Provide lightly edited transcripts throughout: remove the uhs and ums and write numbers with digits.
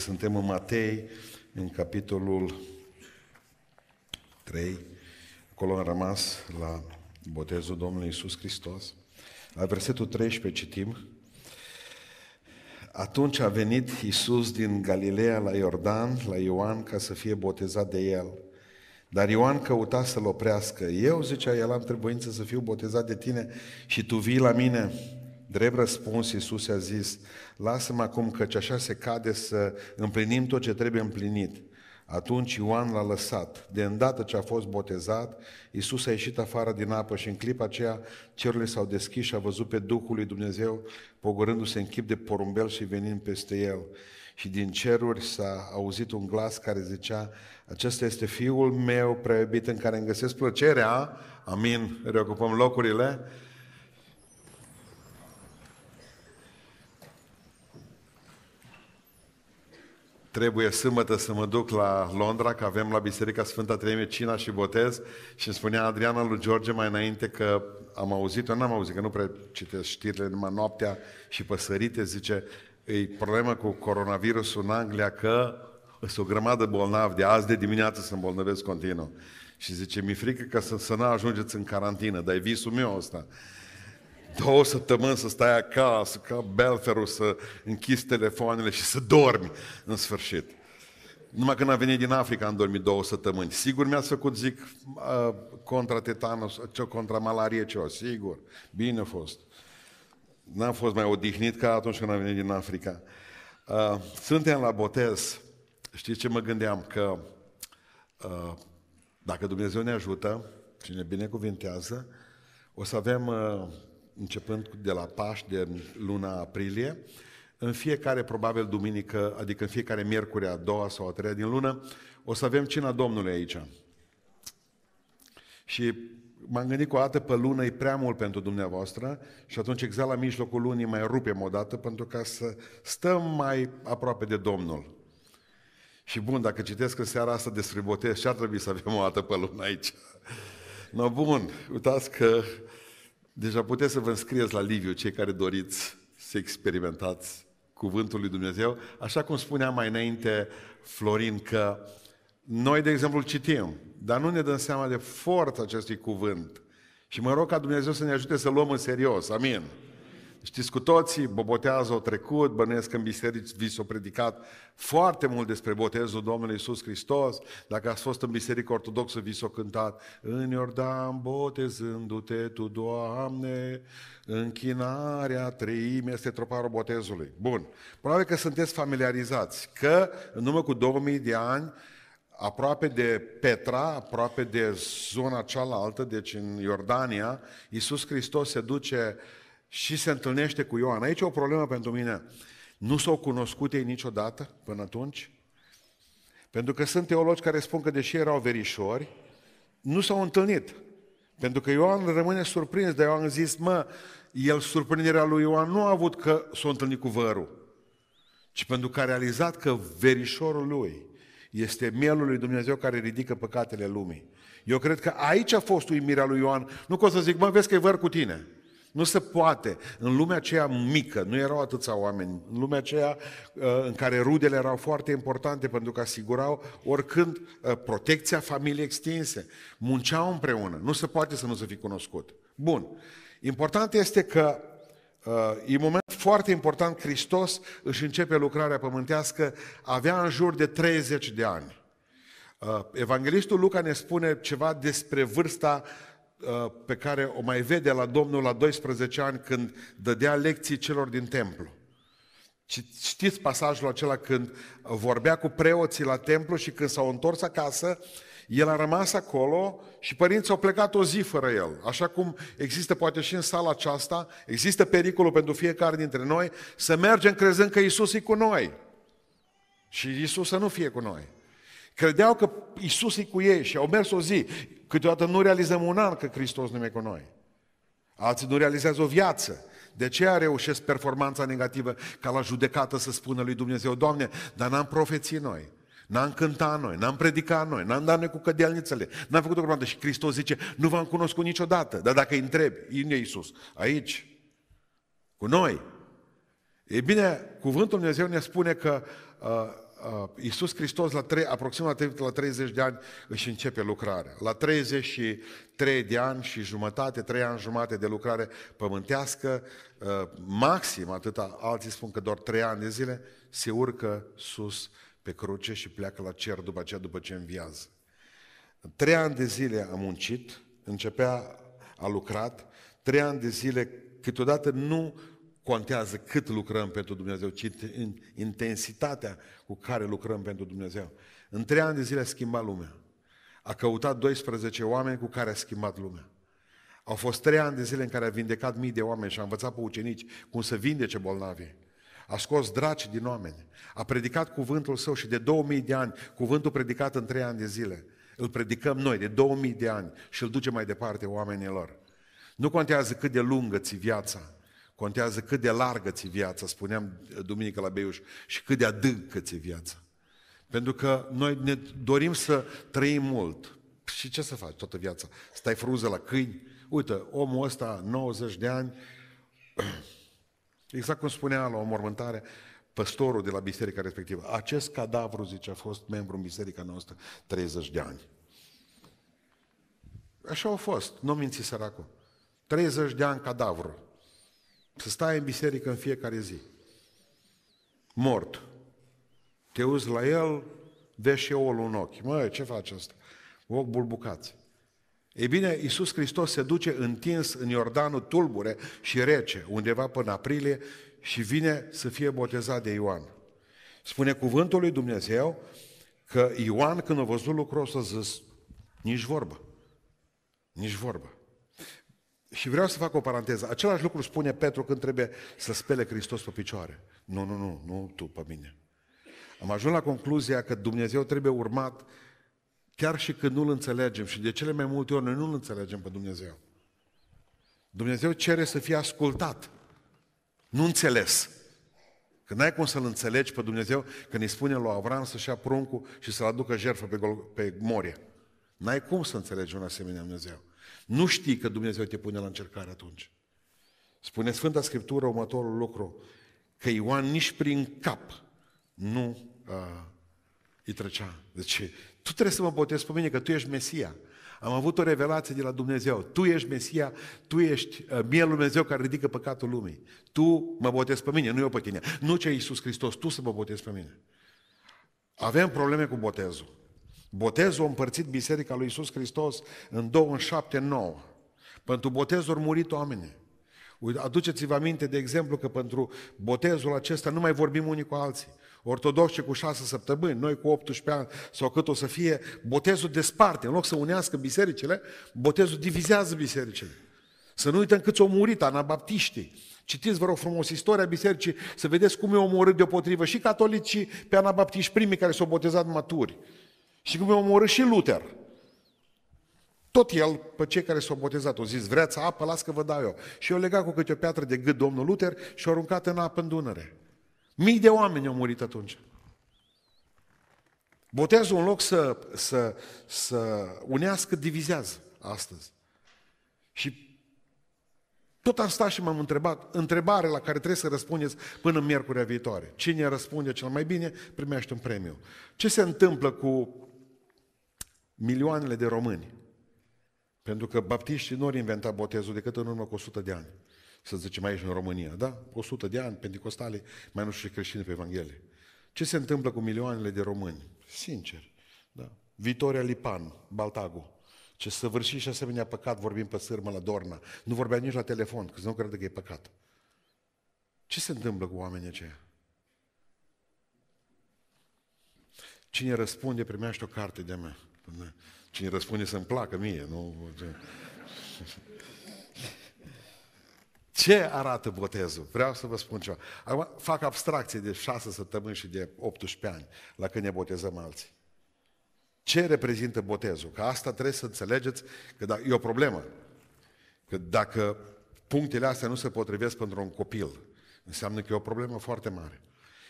Suntem în Matei, în capitolul 3, acolo am rămas la botezul Domnului Iisus Hristos. La versetul 13 citim: Atunci a venit Iisus din Galileea la Iordan, la Ioan, ca să fie botezat de el. Dar Ioan căuta să-l oprească. Eu, zicea el, am trebuință să fiu botezat de tine și tu vii la mine? Drept răspuns, Iisus i-a zis: lasă-mă acum, căci așa se cade să împlinim tot ce trebuie împlinit. Atunci Ioan l-a lăsat. De îndată ce a fost botezat, Iisus a ieșit afară din apă și în clipa aceea cerurile s-au deschis și a văzut pe Duhul lui Dumnezeu pogorându-se în chip de porumbel și venind peste el. Și din ceruri s-a auzit un glas care zicea: acesta este Fiul meu prea iubit în care îmi găsesc plăcerea. Amin. Reocupăm locurile. Trebuie sâmbătă să mă duc la Londra, că avem la Biserica Sfânta Treime cina și botez, și îmi spunea Adriana lui George mai înainte că am auzit, eu n-am auzit, că nu prea citesc știrile, numai noaptea și păsărite, zice, e problemă cu coronavirusul în Anglia, că sunt o grămadă bolnavi, de azi de dimineață se îmbolnăvesc continuu. Și zice, mi-e frică că să nu ajungeți în carantină, dar e visul meu ăsta. 2 săptămâni să stai acasă, ca belferul, să închizi telefoanele și să dormi în sfârșit. Numai când am venit din Africa am dormit 2 săptămâni. Sigur mi-ați făcut, zic, contra tetanus, contra malarie, ceva, sigur. Bine a fost. N-am fost mai odihnit ca atunci când am venit din Africa. Suntem la botez. Știți ce mă gândeam? Că dacă Dumnezeu ne ajută și ne binecuvintează, o să avem... începând de la Paște, de luna aprilie, în fiecare, probabil, duminică, adică în fiecare miercuri, a doua sau a treia din lună, o să avem Cina Domnului aici. Și m-am gândit că o dată pe lună e prea mult pentru dumneavoastră și atunci exact la mijlocul lunii mai rupem o dată pentru ca să stăm mai aproape de Domnul. Și bun, dacă citesc în seara asta despre botez, și ar trebui să avem o dată pe lună aici. No, bun, uitați că deja puteți să vă înscrieți la Liviu, cei care doriți să experimentați Cuvântul lui Dumnezeu. Așa cum spunea mai înainte Florin, că noi, de exemplu, citim, dar nu ne dăm seama de forța acestui cuvânt. Și mă rog ca Dumnezeu să ne ajute să luăm în serios. Amin. Știți cu toții, Boboteaza a trecut, bănuiesc că în biserici vi s-a predicat foarte mult despre botezul Domnului Iisus Hristos. Dacă ați fost în biserică ortodoxă, vi s-a cântat: în Iordan botezându-te tu, Doamne, închinarea treimii, este troparul botezului. Bun, probabil că sunteți familiarizați că în urmă cu 2000 de ani, aproape de Petra, aproape de zona cealaltă, deci în Iordania, Iisus Hristos se duce și se întâlnește cu Ioan. Aici e o problemă pentru mine. Nu s-au cunoscut ei niciodată până atunci? Pentru că sunt teologi care spun că deși erau verișori, nu s-au întâlnit. Pentru că Ioan rămâne surprins, dar Ioan a zis, el surprinderea lui Ioan nu a avut că s-a întâlnit cu vărul, ci pentru că a realizat că verișorul lui este mielul lui Dumnezeu care ridică păcatele lumii. Eu cred că aici a fost uimirea lui Ioan. Nu că o să zic, vezi că e văr cu tine. Nu se poate. În lumea aceea mică, nu erau atâția oameni, în lumea aceea în care rudele erau foarte importante pentru că asigurau oricând protecția familiei extinse, munceau împreună, nu se poate să nu se fi cunoscut. Bun. Important este că în moment foarte important, Hristos își începe lucrarea pământească, avea în jur de 30 de ani. Evanghelistul Luca ne spune ceva despre vârsta pe care o mai vede la Domnul la 12 ani când dădea lecții celor din templu. Știți pasajul acela când vorbea cu preoții la templu și când s-au întors acasă, el a rămas acolo și părinții au plecat o zi fără el. Așa cum există poate și în sala aceasta, există pericolul pentru fiecare dintre noi să mergem crezând că Iisus e cu noi și Iisus să nu fie cu noi. Credeau că Iisus e cu ei și au mers o zi. Câteodată nu realizăm un an că Hristos nu e cu noi. Alții nu realizează o viață. De aceea reușesc performanța negativă ca la judecată să spună lui Dumnezeu: Doamne, dar n-am profețit noi, n-am cântat noi, n-am predicat noi, n-am dat noi cu cădelnițele, n-am făcut o grămadă. Și Hristos zice: nu v-am cunoscut niciodată. Dar dacă îi întrebi, e Iisus aici, cu noi? E bine, cuvântul Dumnezeu ne spune că Iisus Hristos aproximativ la 30 de ani își începe lucrarea. La 33 de ani și jumătate, 3 ani jumate de lucrare pământească, maxim atâta, alții spun că doar 3 ani de zile, se urcă sus pe cruce și pleacă la cer după aceea, după ce înviază. 3 ani de zile a muncit, a lucrat, 3 ani de zile, câteodată nu contează cât lucrăm pentru Dumnezeu, ci intensitatea cu care lucrăm pentru Dumnezeu. În 3 ani de zile a schimbat lumea. A căutat 12 oameni cu care a schimbat lumea. Au fost 3 ani de zile în care a vindecat mii de oameni și a învățat pe ucenici cum să vindece bolnavii. A scos draci din oameni. A predicat cuvântul său și de 2000 de ani, cuvântul predicat în 3 ani de zile, îl predicăm noi de 2000 de ani și îl ducem mai departe oamenilor. Nu contează cât de lungă ți viața, contează cât de largă ți viața, spuneam duminică la Beiuș, și cât de adâncă ți viața. Pentru că noi ne dorim să trăim mult. Și ce să faci toată viața? Stai frunză la câini? Uite, omul ăsta, 90 de ani, exact cum spunea la o mormântare păstorul de la biserica respectivă, acest cadavru, zice, a fost membru în biserica noastră 30 de ani. Așa a fost, nu minți săracul. 30 de ani cadavru. Să stai în biserică în fiecare zi. Mort. Te uzi la el, vezi și olul în ochi. Măi, ce faci asta? Ochi bulbucați. Ei bine, Iisus Hristos se duce întins în Iordanul tulbure și rece, undeva până aprilie, și vine să fie botezat de Ioan. Spune cuvântul lui Dumnezeu că Ioan, când a văzut lucrul ăsta, a zis, nici vorbă. Nici vorbă. Și vreau să fac o paranteză. Același lucru spune Petru când trebuie să spele Hristos pe picioare. Nu tu pe mine. Am ajuns la concluzia că Dumnezeu trebuie urmat chiar și când nu-L înțelegem. Și de cele mai multe ori noi nu-L înțelegem pe Dumnezeu. Dumnezeu cere să fie ascultat, nu înțeles. Că n-ai cum să-L înțelegi pe Dumnezeu când îi spune lui Avram să-și ia pruncul și să-L aducă jertfă pe Moria. N-ai cum să înțelegi un asemenea Dumnezeu. Nu știi că Dumnezeu te pune la încercare atunci. Spune Sfânta Scriptură următorul lucru, că Ioan nici prin cap nu îi trecea. Deci, tu trebuie să mă botezi pe mine că tu ești Mesia. Am avut o revelație de la Dumnezeu. Tu ești Mesia, tu ești mielul lui Dumnezeu care ridică păcatul lumii. Tu mă botezi pe mine, nu eu pe tine. Nu ce Iisus Hristos, tu să mă botezi pe mine. Avem probleme cu botezul. Botezul a împărțit biserica lui Iisus Hristos în 2, în 7, în 9. Pentru botezul au murit oamenii. Aduceți-vă aminte, de exemplu, că pentru botezul acesta nu mai vorbim unii cu alții. Ortodoxi cu 6 săptămâni, noi cu 18 ani sau cât o să fie, botezul desparte. În loc să unească bisericile, botezul divizează bisericile. Să nu uităm câți au murit anabaptiștii. Citiți, vă rog frumos, istoria bisericii, să vedeți cum i-au omorât deopotrivă și catolicii pe anabaptiști, primii care s-au botezat maturi. Și cum i-a omorât și Luther. Tot el, pe cei care s-au botezat, au zis, vreați apă, las că vă dau eu. Și i-a legat cu câte o piatră de gât domnul Luther și a aruncat în apă în Dunăre. Mii de oameni au murit atunci. Botezul, în loc să unească, divizează astăzi. Și tot am stat și m-am întrebat, întrebare la care trebuie să răspundeți până miercurea viitoare. Cine răspunde cel mai bine, primește un premiu. Ce se întâmplă cu milioanele de români? Pentru că baptiștii nu au inventat botezul decât în urmă cu 100 de ani. Să zicem aici în România, da? 100 de ani, penticostale, mai nu știu și creștini pe Evanghelie. Ce se întâmplă cu milioanele de români? Sincer, da? Vitoria Lipan, Baltagu. Ce săvârșit și asemenea păcat vorbim pe sârmă la Dorna. Nu vorbea nici la telefon, că nu crede că e păcat. Ce se întâmplă cu oamenii aceia? Cine răspunde primește o carte de-a mea. Cine răspunde să-mi placă mie, nu? Ce arată botezul? Vreau să vă spun ceva. Acum fac abstracție de 6 săptămâni și de 18 ani la când ne botezăm alții. Ce reprezintă botezul? Că asta trebuie să înțelegeți că e o problemă. Că dacă punctele astea nu se potrivesc pentru un copil, înseamnă că e o problemă foarte mare.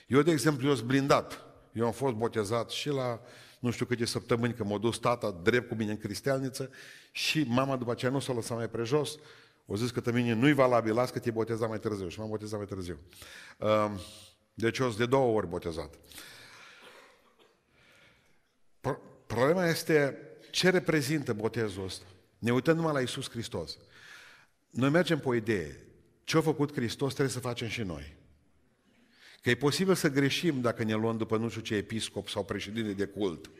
Eu, de exemplu, eu sunt blindat. Eu am fost botezat și la nu știu câte săptămâni, că m-a dus tata drept cu mine în cristialniță și mama după aceea nu s-a lăsat mai prejos. O zis că tămine nu-i valabil, las că te boteza mai târziu. Și m-am botezat mai târziu. Deci eu sunt de 2 ori botezat. Problema este ce reprezintă botezul ăsta. Ne uităm numai la Iisus Hristos. Noi mergem pe o idee. Ce-a făcut Hristos trebuie să facem și noi. Că e posibil să greșim dacă ne luăm după nu știu ce episcop sau președinte de cult.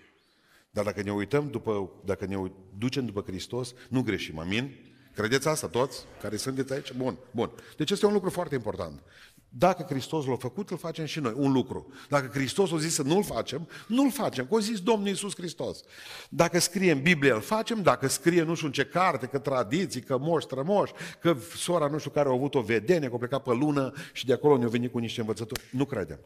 Dar dacă ne uităm după, dacă ne ducem după Hristos, nu greșim, amin? Credeți asta toți care sunteți aici? Bun, bun. Deci este un lucru foarte important. Dacă Hristos l-a făcut, îl facem și noi, un lucru. Dacă Hristos a zis să nu-l facem, nu-l facem, că a zis Domnul Iisus Hristos. Dacă scrie în Biblie, îl facem, dacă scrie nu știu în ce carte, că tradiții, că moși, strămoși, că sora nu știu care a avut o vedenie, că a plecat pe lună și de acolo ne-a venit cu niște învățături. Nu credem.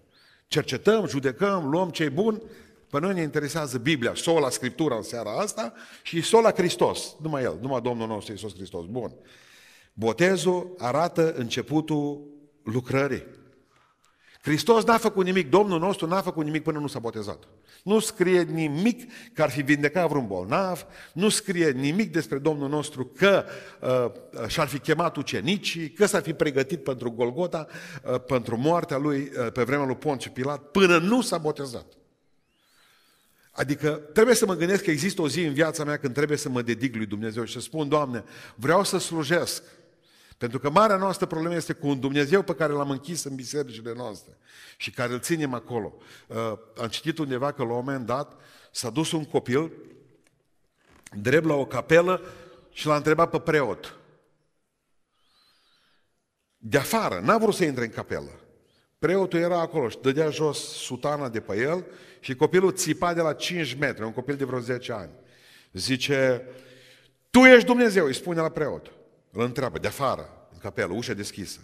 Cercetăm, judecăm, luăm ce-i bun. Pe noi ne interesează Biblia, sola Scriptura în seara asta și sola Hristos. Numai El, numai Domnul nostru Iisus Hristos. Bun. Botezul arată începutul lucrării. Hristos n-a făcut nimic, Domnul nostru n-a făcut nimic până nu s-a botezat. Nu scrie nimic că ar fi vindecat vreun bolnav, nu scrie nimic despre Domnul nostru că și-ar fi chemat ucenicii, că s-ar fi pregătit pentru Golgota, pentru moartea Lui pe vremea lui Pontiu Pilat, până nu s-a botezat. Adică trebuie să mă gândesc că există o zi în viața mea când trebuie să mă dedic lui Dumnezeu și să spun, Doamne, vreau să slujesc. Pentru că marea noastră problemă este cu un Dumnezeu pe care l-am închis în bisericile noastre și care îl ținem acolo. Am citit undeva că la un moment dat s-a dus un copil drept la o capelă și l-a întrebat pe preot. De afară, n-a vrut să intre în capelă. Preotul era acolo și dădea jos sutana de pe el și copilul țipa de la 5 metri, un copil de vreo 10 ani. Zice, tu ești Dumnezeu, îi spune la preot. Îl întreabă, de afară, în capelă, ușa deschisă.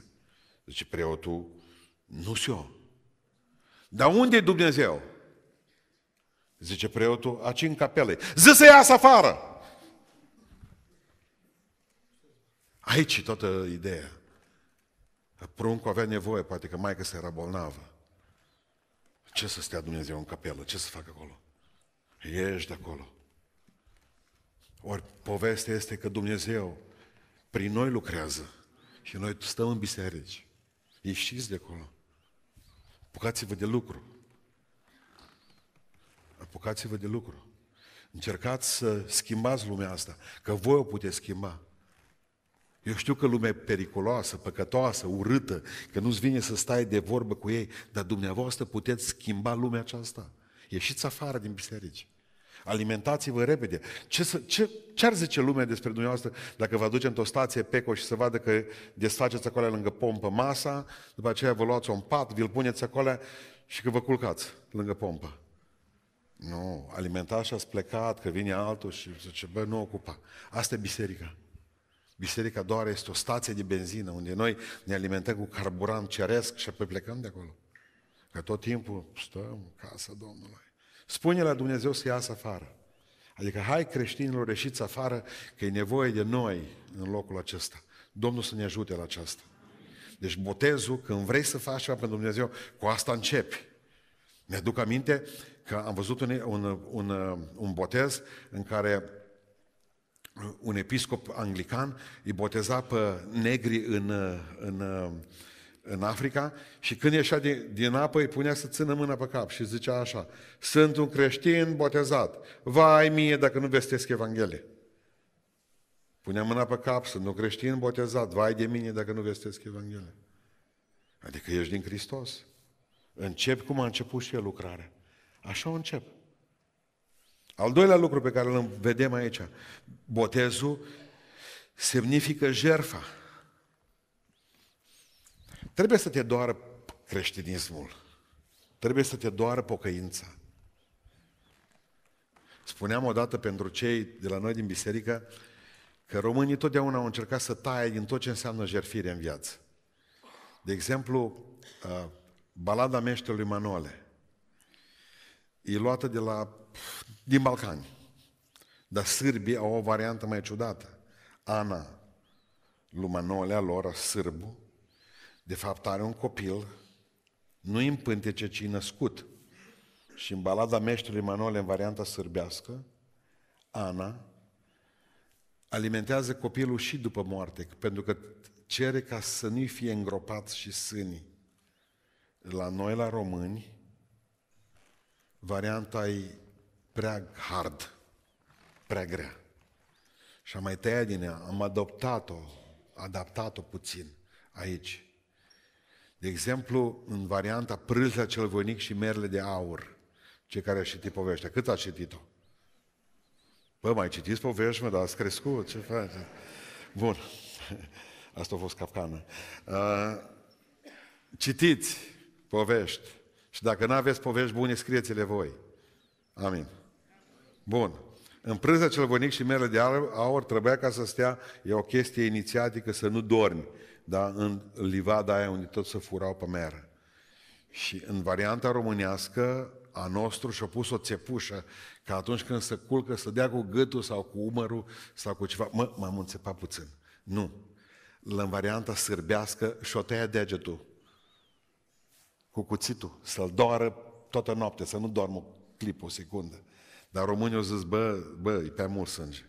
Zice preotul, nu-s eu. Dar unde e Dumnezeu? Zice preotul, aici în capelă. Zi să iasă afară! Aici e toată ideea. Pruncul avea nevoie, poate că maică se era bolnavă. Ce să stea Dumnezeu în capelă? Ce să facă acolo? Ești de acolo. Ori povestea este că Dumnezeu prin noi lucrează și noi stăm în biserici. Ieșiți de acolo. Apucați-vă de lucru. Apucați-vă de lucru. Încercați să schimbați lumea asta, că voi o puteți schimba. Eu știu că lumea e periculoasă, păcătoasă, urâtă, că nu-ți vine să stai de vorbă cu ei, dar dumneavoastră puteți schimba lumea aceasta. Ieșiți afară din biserici. Alimentați-vă repede. Ce ar zice lumea despre dumneavoastră dacă vă aduce într-o stație peco și se vadă că desfaceți acolo lângă pompă masa, după aceea vă luați un pat, vi-l puneți acolo și că vă culcați lângă pompă? Nu, alimentați și ați plecat, că vine altul și zice, bă, nu ocupa. Asta e biserica. Biserica doar este o stație de benzină unde noi ne alimentăm cu carburant ceresc și apoi plecăm de acolo. Că tot timpul stăm în casa Domnului. Spune la Dumnezeu să iasă afară. Adică hai creștinilor, ieșiți afară că e nevoie de noi în locul acesta. Domnul să ne ajute la aceasta. Deci botezul, când vrei să faci ceva pentru Dumnezeu, cu asta începi. Mi-aduc aminte că am văzut un botez în care un episcop anglican îi boteza pe negri în Africa și când ieșea din apă îi punea să țină mâna pe cap și zicea așa, sunt un creștin botezat, vai mie dacă nu vestesc Evanghelie. Punea mâna pe cap, sunt un creștin botezat, vai de mine dacă nu vestesc Evanghelie. Adică ești din Hristos. Încep cum a început și el lucrarea. Așa o încep. Al doilea lucru pe care îl vedem aici, botezul semnifică jertfa. Trebuie să te doară creștinismul. Trebuie să te doară pocăința. Spuneam odată pentru cei de la noi din biserică că românii totdeauna au încercat să taie din tot ce înseamnă jertfire în viață. De exemplu, balada Meșterului Manole e luată din Balcani. Dar sârbii au o variantă mai ciudată. Ana, lui Manolea lor, sârbu, de fapt are un copil, nu-i în pântece, ci născut. Și în balada Meșterului Manole, în varianta sârbească, Ana alimentează copilul și după moarte, pentru că cere ca să nu-i fie îngropat și sânii. La noi, la români, varianta e prea hard, prea grea. Și am mai tăiat din ea, am adaptat-o puțin aici. De exemplu, în varianta Prâslea cel Voinic și Merele de Aur, cei care au citit poveștea. Cât ați citit-o? Bă, mai citiți povești, mă, dar ați crescut, ce faci? Bun, asta a fost capcană. Citiți povești și dacă nu aveți povești bune, scrieți-le voi. Amin. Bun. În Prâslea cel Voinic și Merele de Aur trebuia ca să stea, e o chestie inițiatică, să nu dormi, dar în livada aia unde tot se furau pe meră. Și în varianta românească, a nostru și-a pus o țepușă, că atunci când se culcă, să dea cu gâtul sau cu umărul sau cu ceva. Mă, m-am înțepat puțin. Nu. În varianta sârbească și-o tăia degetul cu cuțitul, să-l doară toată noaptea, să nu doarmă o clipă, o secundă. Dar românii au zis, bă, e prea mult sânge.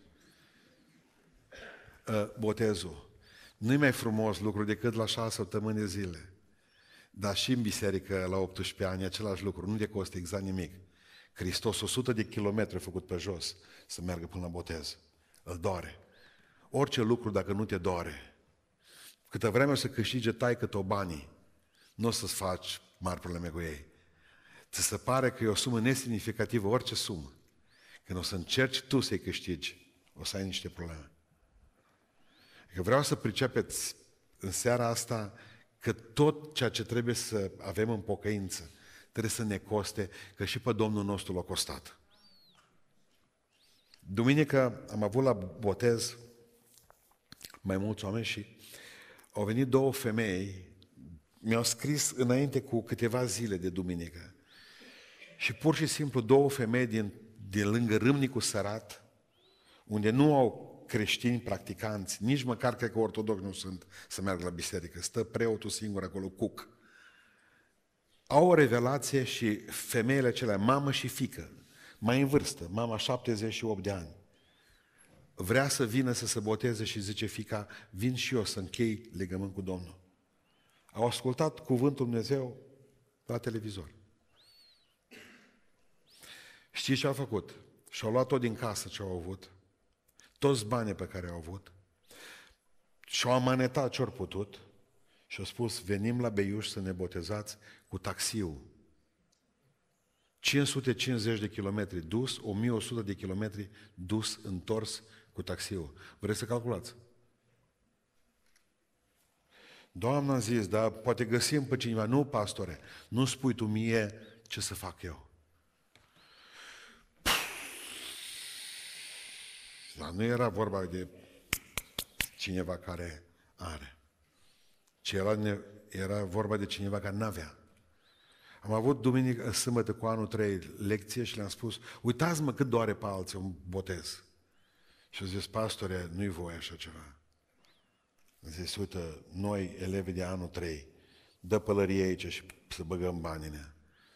Botezul. Nu-i mai frumos lucru decât la 6 săptămâni de zile. Dar și în biserică, la 18 ani, același lucru. Nu te costă exact nimic. Hristos 100 de kilometri a făcut pe jos să meargă până la botez. Îl doare. Orice lucru, dacă nu te doare. Câtă vreme o să câștige taică-to banii, nu o să-ți faci mari probleme cu ei. Ți se pare că e o sumă nesignificativă, orice sumă. Când o să încerci tu să-i câștigi, o să ai niște probleme. Că vreau să pricepeți în seara asta că tot ceea ce trebuie să avem în pocăință trebuie să ne coste, că și pe Domnul nostru l-a costat. Duminică am avut la botez mai mulți oameni și au venit 2 femei, mi-au scris înainte cu câteva zile de duminică. Și pur și simplu 2 femei din lângă Râmnicu Sărat, unde nu au creștini practicanți, nici măcar cred că ortodoxi nu sunt să meargă la biserică, stă preotul singur acolo, cuc. Au o revelație și femeile acelea, mamă și fiică, mai în vârstă, mama 78 de ani, vrea să vină să se boteze și zice fiica, vin și eu să închei legământ cu Domnul. Au ascultat cuvântul Dumnezeu la televizor. Știți ce au făcut? Și-au luat tot din casă ce au avut, toți banii pe care au avut, și-au amanetat ce-au putut și au spus, venim la Beiuș să ne botezați cu taxiul. 550 de kilometri dus, 1100 de kilometri dus, întors cu taxiul. Vreți să calculați? Doamna a zis, dar poate găsim pe cineva. Nu, pastore, nu spui tu mie ce să fac eu. Dar nu era vorba de cineva care are, ci era vorba de cineva care n-avea. Am avut duminică, sâmbătă cu anul 3 lecție și le-am spus, uitați-mă cât doare pe alții un botez. Și au zis, pastore, nu-i voie așa ceva. Am zis, uite, noi, elevii de anul 3, dă pălărie aici și să băgăm banii.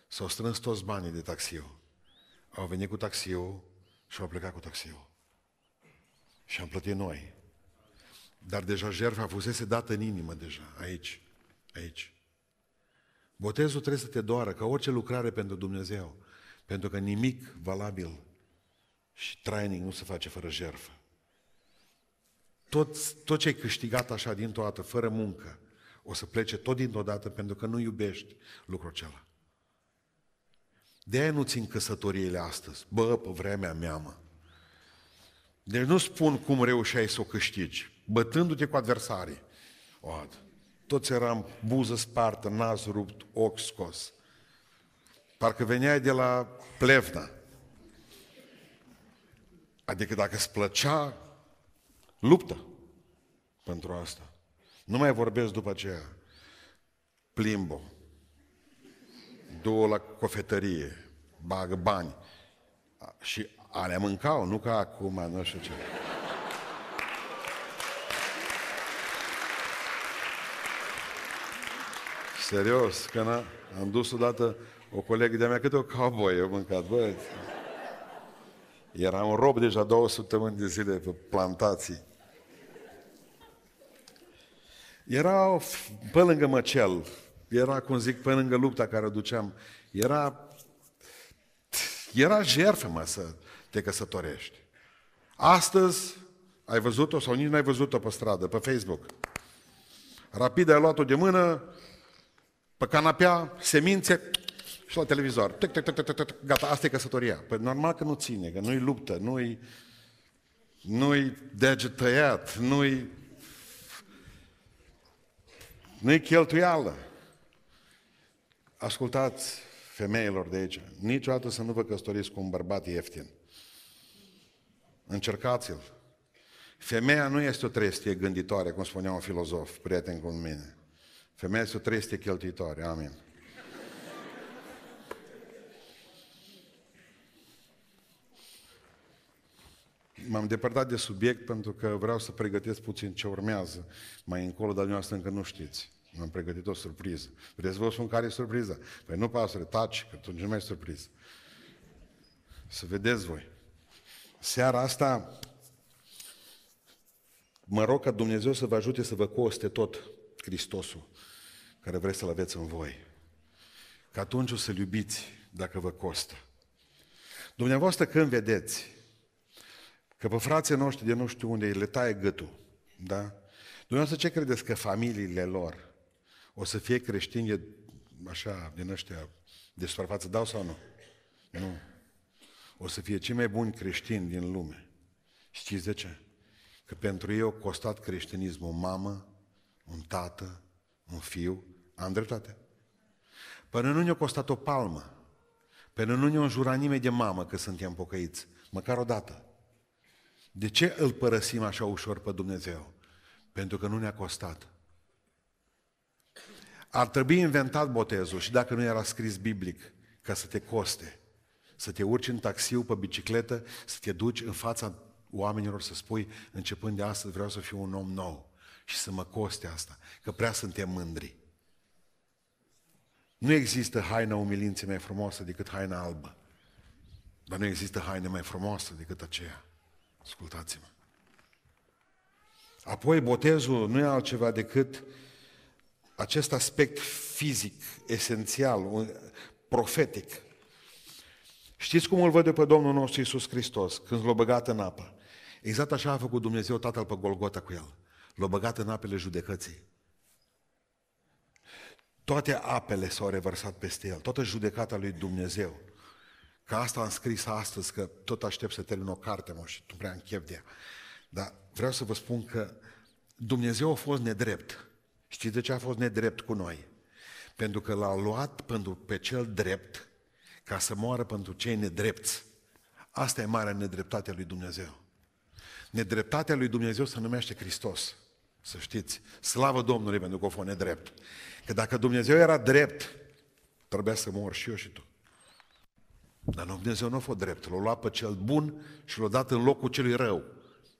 S-au strâns toți banii de taxiul. Au venit cu taxiul și au plecat cu taxiul. Și am plătit noi. Dar deja jertfa fusese dată în inimă deja, aici. Botezul trebuie să te doară, ca orice lucrare pentru Dumnezeu, pentru că nimic valabil și training nu se face fără jertfă. Tot ce ai câștigat așa dintr-o dată, fără muncă, o să plece tot dintr-o dată pentru că nu iubești lucrul acela. De-aia nu țin căsătoriile astăzi. Bă, pe vremea mea, mă. Deci nu spun cum reușeai să o câștigi, bătându-te cu adversarii. Toți eram buză spartă, nas rupt, ochi scos. Parcă veneai de la plevna. Adică dacă îți plăcea, luptă pentru asta. Nu mai vorbesc după aceea. Plimbo, du-o la cofetărie, bagă bani și alea mâncau, nu ca acum, nu știu ce. Serios, că am dus odată o colegă de-a mea, câte o cowboy eu mâncat, băi. Era un rob deja 2 săptămâni de zile pe plantații. Era pe lângă măcel, era, cum zic, pe lângă lupta care o duceam, era Era jertfă, mă, să te căsătorești. Astăzi ai văzut-o sau nici n-ai văzut-o pe stradă, pe Facebook. Rapid ai luat-o de mână, pe canapea, semințe și la televizor. Tic, tic, tic, tic, tic, tic. Gata, asta e căsătoria. Păi normal că nu ține, că nu-i luptă, nu-i deget tăiat, nu-i cheltuială. Ascultați, femeilor de aici, niciodată să nu vă căsătoriți cu un bărbat ieftin. Încercați-l. Femeia nu este o trestie gânditoare, cum spunea un filozof, prieten cu mine. Femeia este o trestie cheltuitoare. Amin. M-am depărtat de subiect pentru că vreau să pregătesc puțin ce urmează mai încolo, dar dumneavoastră încă nu știți. M-am pregătit o surpriză. Vreți să vă spun care e surpriza? Păi nu, pasăre, taci, că atunci nu mai e surpriză. Să vedeți voi. Seara asta mă rog ca Dumnezeu să vă ajute să vă coste tot Hristosul care vreți să-L aveți în voi. Că atunci o să-L iubiți dacă vă costă. Dumneavoastră când vedeți că pe frații noștri de nu știu unde le taie gâtul, da? Dumneavoastră ce credeți că familiile lor o să fie creștini de, așa, din ăștia de suprafață, dau sau nu? Nu. O să fie cei mai buni creștini din lume. Știți de ce? Că pentru ei a costat creștinismul o mamă, un tată, un fiu. Am dreptate. Până nu ne-a costat o palmă. Până nu ne-a înjurat nimeni de mamă că suntem pocăiți. Măcar o dată. De ce îl părăsim așa ușor pe Dumnezeu? Pentru că nu ne-a costat. Ar trebui inventat botezul și dacă nu era scris biblic, ca să te coste, să te urci în taxiu, pe bicicletă, să te duci în fața oamenilor să spui, începând de astăzi vreau să fiu un om nou și să mă coste asta, că prea suntem mândri. Nu există haina umilinței mai frumoasă decât haina albă, dar nu există haina mai frumoasă decât aceea. Ascultați-mă. Apoi botezul nu e altceva decât acest aspect fizic, esențial, profetic. Știți cum îl văd eu pe Domnul nostru Iisus Hristos când l-a băgat în apă? Exact așa a făcut Dumnezeu Tatăl pe Golgota cu el. L-a băgat în apele judecății. Toate apele s-au revărsat peste el, toată judecata lui Dumnezeu. Că asta am scris astăzi, că tot aștept să termin o carte, mă, și tu prea închep de ea. Dar vreau să vă spun că Dumnezeu a fost nedrept. Știți de ce a fost nedrept cu noi? Pentru că l-a luat pe cel drept ca să moară pentru cei nedrepți. Asta e marea nedreptate a lui Dumnezeu. Nedreptatea lui Dumnezeu se numește Hristos. Să știți. Slavă Domnului pentru că a fost nedrept. Că dacă Dumnezeu era drept, trebuia să mor și eu și tu. Dar Dumnezeu nu a fost drept. L-a luat pe cel bun și l-a dat în locul celui rău.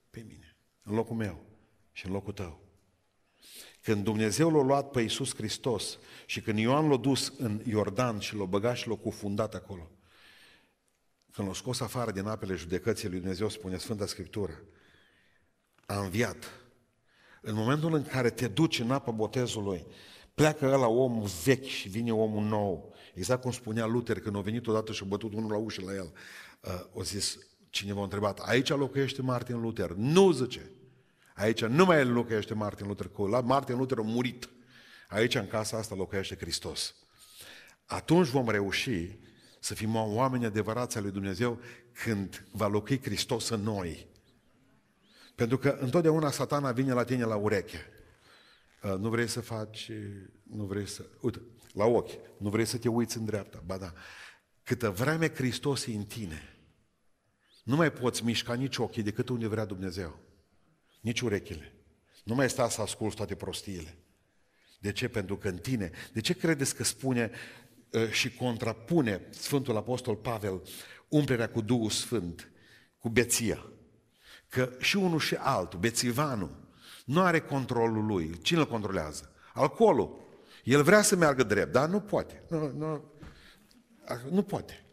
Pe mine, în locul meu și în locul tău. Când Dumnezeu l-a luat pe Iisus Hristos și când Ioan l-a dus în Iordan și l-a băgat și l-a cufundat acolo, când l-a scos afară din apele judecății lui Dumnezeu, spune Sfânta Scriptură, a înviat. În momentul în care te duci în apă botezului, pleacă ăla omul vechi și vine omul nou. Exact cum spunea Luther când a venit odată și a bătut unul la ușă la el. O zis, cineva a întrebat, aici locuiește Martin Luther? Nu, zice. Aici nu mai locuiește Martin Luther, că la Martin Luther a murit. Aici, în casa asta, locuiește Hristos. Atunci vom reuși să fim oameni adevărați ai lui Dumnezeu când va locui Hristos în noi. Pentru că întotdeauna satana vine la tine la ureche. Nu vrei să faci, nu vrei să... Uite, la ochi, nu vrei să te uiți în dreapta. Ba da, câtă vreme Hristos e în tine, nu mai poți mișca nici ochii decât unde vrea Dumnezeu. Nici urechile. Nu mai stai să asculți toate prostiile. De ce? Pentru că în tine. De ce credeți că spune și contrapune Sfântul Apostol Pavel umplerea cu Duhul Sfânt, cu beția? Că și unul și altul, bețivanul, nu are controlul lui. Cine îl controlează? Alcoolul. El vrea să meargă drept, dar nu poate. Nu poate.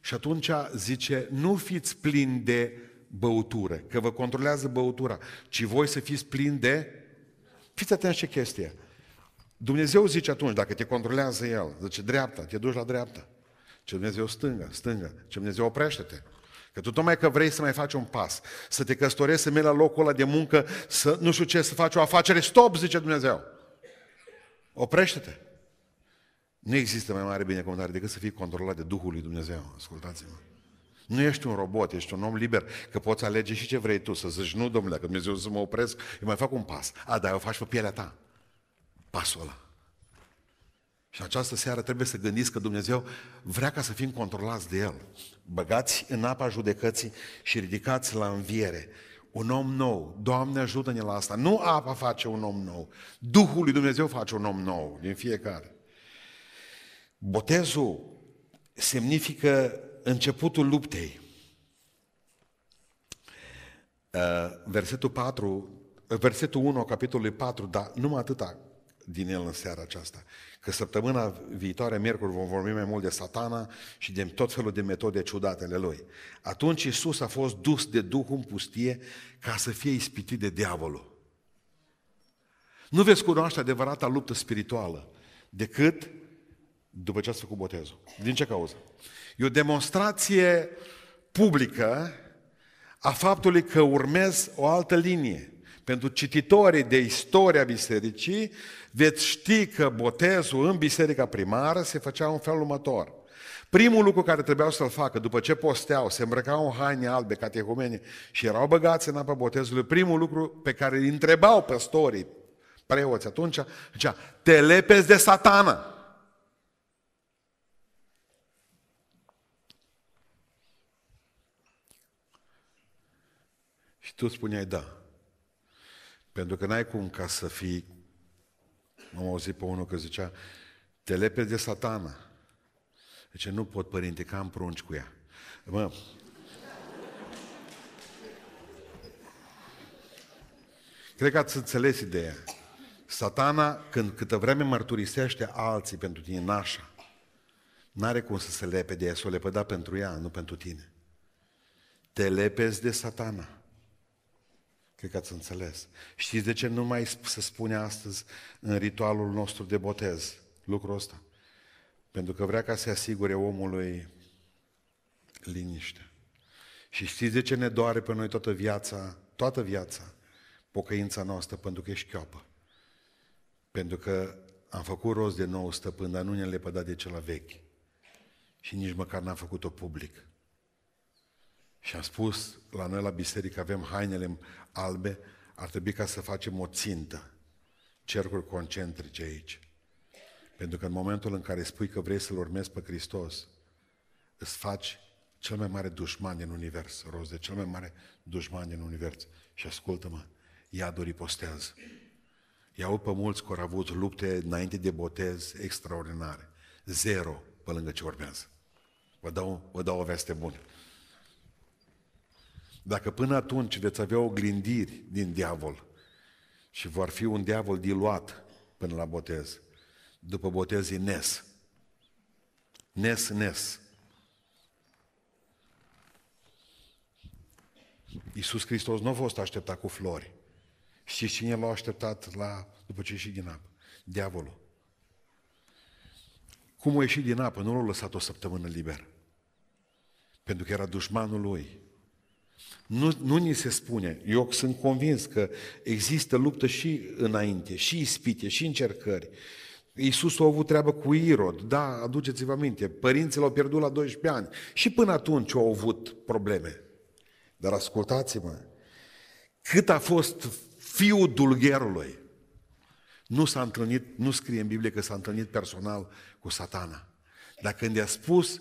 Și atunci zice, nu fiți plini de băutură, că vă controlează băutura, ci voi să fiți plini de... Fiți atenți ce chestie. Dumnezeu zice atunci, dacă te controlează El, zice dreapta, te duci la dreapta. ce Dumnezeu stânga, ce Dumnezeu oprește-te. Că tu tocmai că vrei să mai faci un pas, să te căsătorești, să mergi la locul ăla de muncă, să nu știu ce, să faci o afacere, stop, zice Dumnezeu. Oprește-te. Nu există mai mare binecuvântare decât să fii controlat de Duhul lui Dumnezeu. Ascultați-mă. Nu ești un robot, ești un om liber, că poți alege și ce vrei tu, să zici, nu, domnule, că Dumnezeu să mă opresc, eu mai fac un pas. A, dar eu faci pe pielea ta. Pasul ăla. Și această seară trebuie să gândiți că Dumnezeu vrea ca să fim controlați de El. Băgați în apa judecății și ridicați la înviere. Un om nou. Doamne, ajută-ne la asta. Nu apa face un om nou. Duhul lui Dumnezeu face un om nou din fiecare. Botezul semnifică începutul luptei. Versetul 4, versetul 1 capitolului 4, dar numai atâta din el în seara aceasta. Că săptămâna viitoare, miercuri, vom vorbi mai mult de satana și de tot felul de metode ciudatele lui. Atunci Iisus a fost dus de Duhul în pustie ca să fie ispitit de diavolul. Nu veți cunoaște adevărata luptă spirituală decât după ce ați făcut botezul. Din ce cauză? E o demonstrație publică a faptului că urmez o altă linie. Pentru cititorii de istoria bisericii, veți ști că botezul în biserica primară se făcea în felul următor. Primul lucru care trebuiau să-l facă, după ce posteau, se îmbrăcau în haine albe, catehumeni, și erau băgați în apa botezului, primul lucru pe care îl întrebau păstorii, preoți atunci, zicea, te lepezi de satană! Și tu spuneai da. Pentru că n-ai cum ca să fii, am auzit pe unul că zicea, te lepezi de satana. Zice, nu pot, părinte, că am prunci cu ea. Mă. Cred că ați înțeles ideea. Satana, când câtă vreme mărturisește alții pentru tine, nașa, n-are cum să se lepe de ea, să o lepăda pentru ea, nu pentru tine. Te lepezi de satana. Cred că ați înțeles. Știți de ce nu mai se spune astăzi în ritualul nostru de botez lucrul ăsta? Pentru că vrea ca să asigure omului liniște. Și știți de ce ne doare pe noi toată viața, pocăința noastră? Pentru că e șchioapă. Pentru că am făcut rost de nou stăpân, dar nu ne-am lepădat de cel vechi. Și nici măcar n-am făcut-o public. Și am spus, la noi la biserică avem hainele albe, ar trebui ca să facem o țintă, cercuri concentrice aici. Pentru că în momentul în care spui că vrei să-L urmezi pe Hristos, îți faci cel mai mare dușman din univers, rost de cel mai mare dușman din univers. Și ascultă-mă, iadurii postează. I-au pe mulți că au avut lupte înainte de botez extraordinare. Zero pe lângă ce urmează. Vă dau o veste bună. Dacă până atunci veți avea oglindiri din diavol și vor fi un diavol diluat până la botez, după botez e nes. Iisus Hristos nu a fost așteptat cu flori. Știți cine l-a așteptat după ce a ieșit din apă? Diavolul. Cum a ieșit din apă? Nu l-a lăsat o săptămână liber. Pentru că era dușmanul lui. Nu ni se spune, eu sunt convins că există luptă și înainte, și ispite, și încercări. Iisus a avut treabă cu Irod, da, aduceți-vă aminte, părinții l-au pierdut la 12 ani și până atunci au avut probleme. Dar ascultați-mă, cât a fost fiul dulgherului, nu s-a întâlnit, nu scrie în Biblie că s-a întâlnit personal cu satana. Dar când i-a spus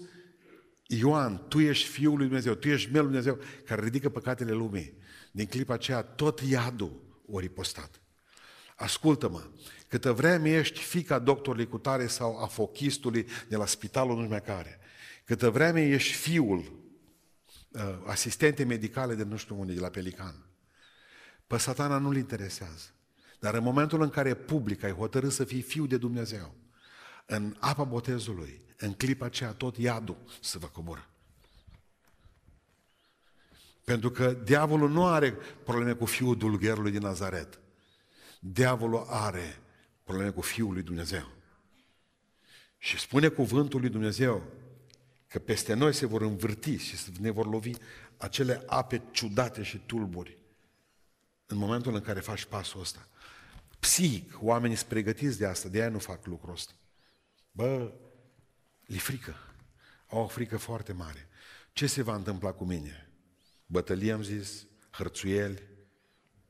Ioan, tu ești Fiul lui Dumnezeu, tu ești Mielul lui Dumnezeu, care ridică păcatele lumii. Din clipa aceea, tot iadul o ripostat. Ascultă-mă, câtă vreme ești fica doctorului cu tare sau a fochistului de la spitalul nu știu care, câtă vreme ești fiul asistente medicale de nu știu unde, de la Pelican, pe satana nu-l interesează. Dar în momentul în care public ai hotărât să fii Fiul de Dumnezeu, în apa botezului, în clipa aceea tot iadul să vă coboră. Pentru că diavolul nu are probleme cu fiul dulgherului din Nazaret. Diavolul are probleme cu Fiul lui Dumnezeu. Și spune cuvântul lui Dumnezeu că peste noi se vor învârti și ne vor lovi acele ape ciudate și tulburi în momentul în care faci pasul ăsta. Psihic, oamenii sunt pregătiți de asta, de aia nu fac lucrul ăsta. Bă, le frică. Au o frică foarte mare. Ce se va întâmpla cu mine? Bătălie, am zis, hărțuieli,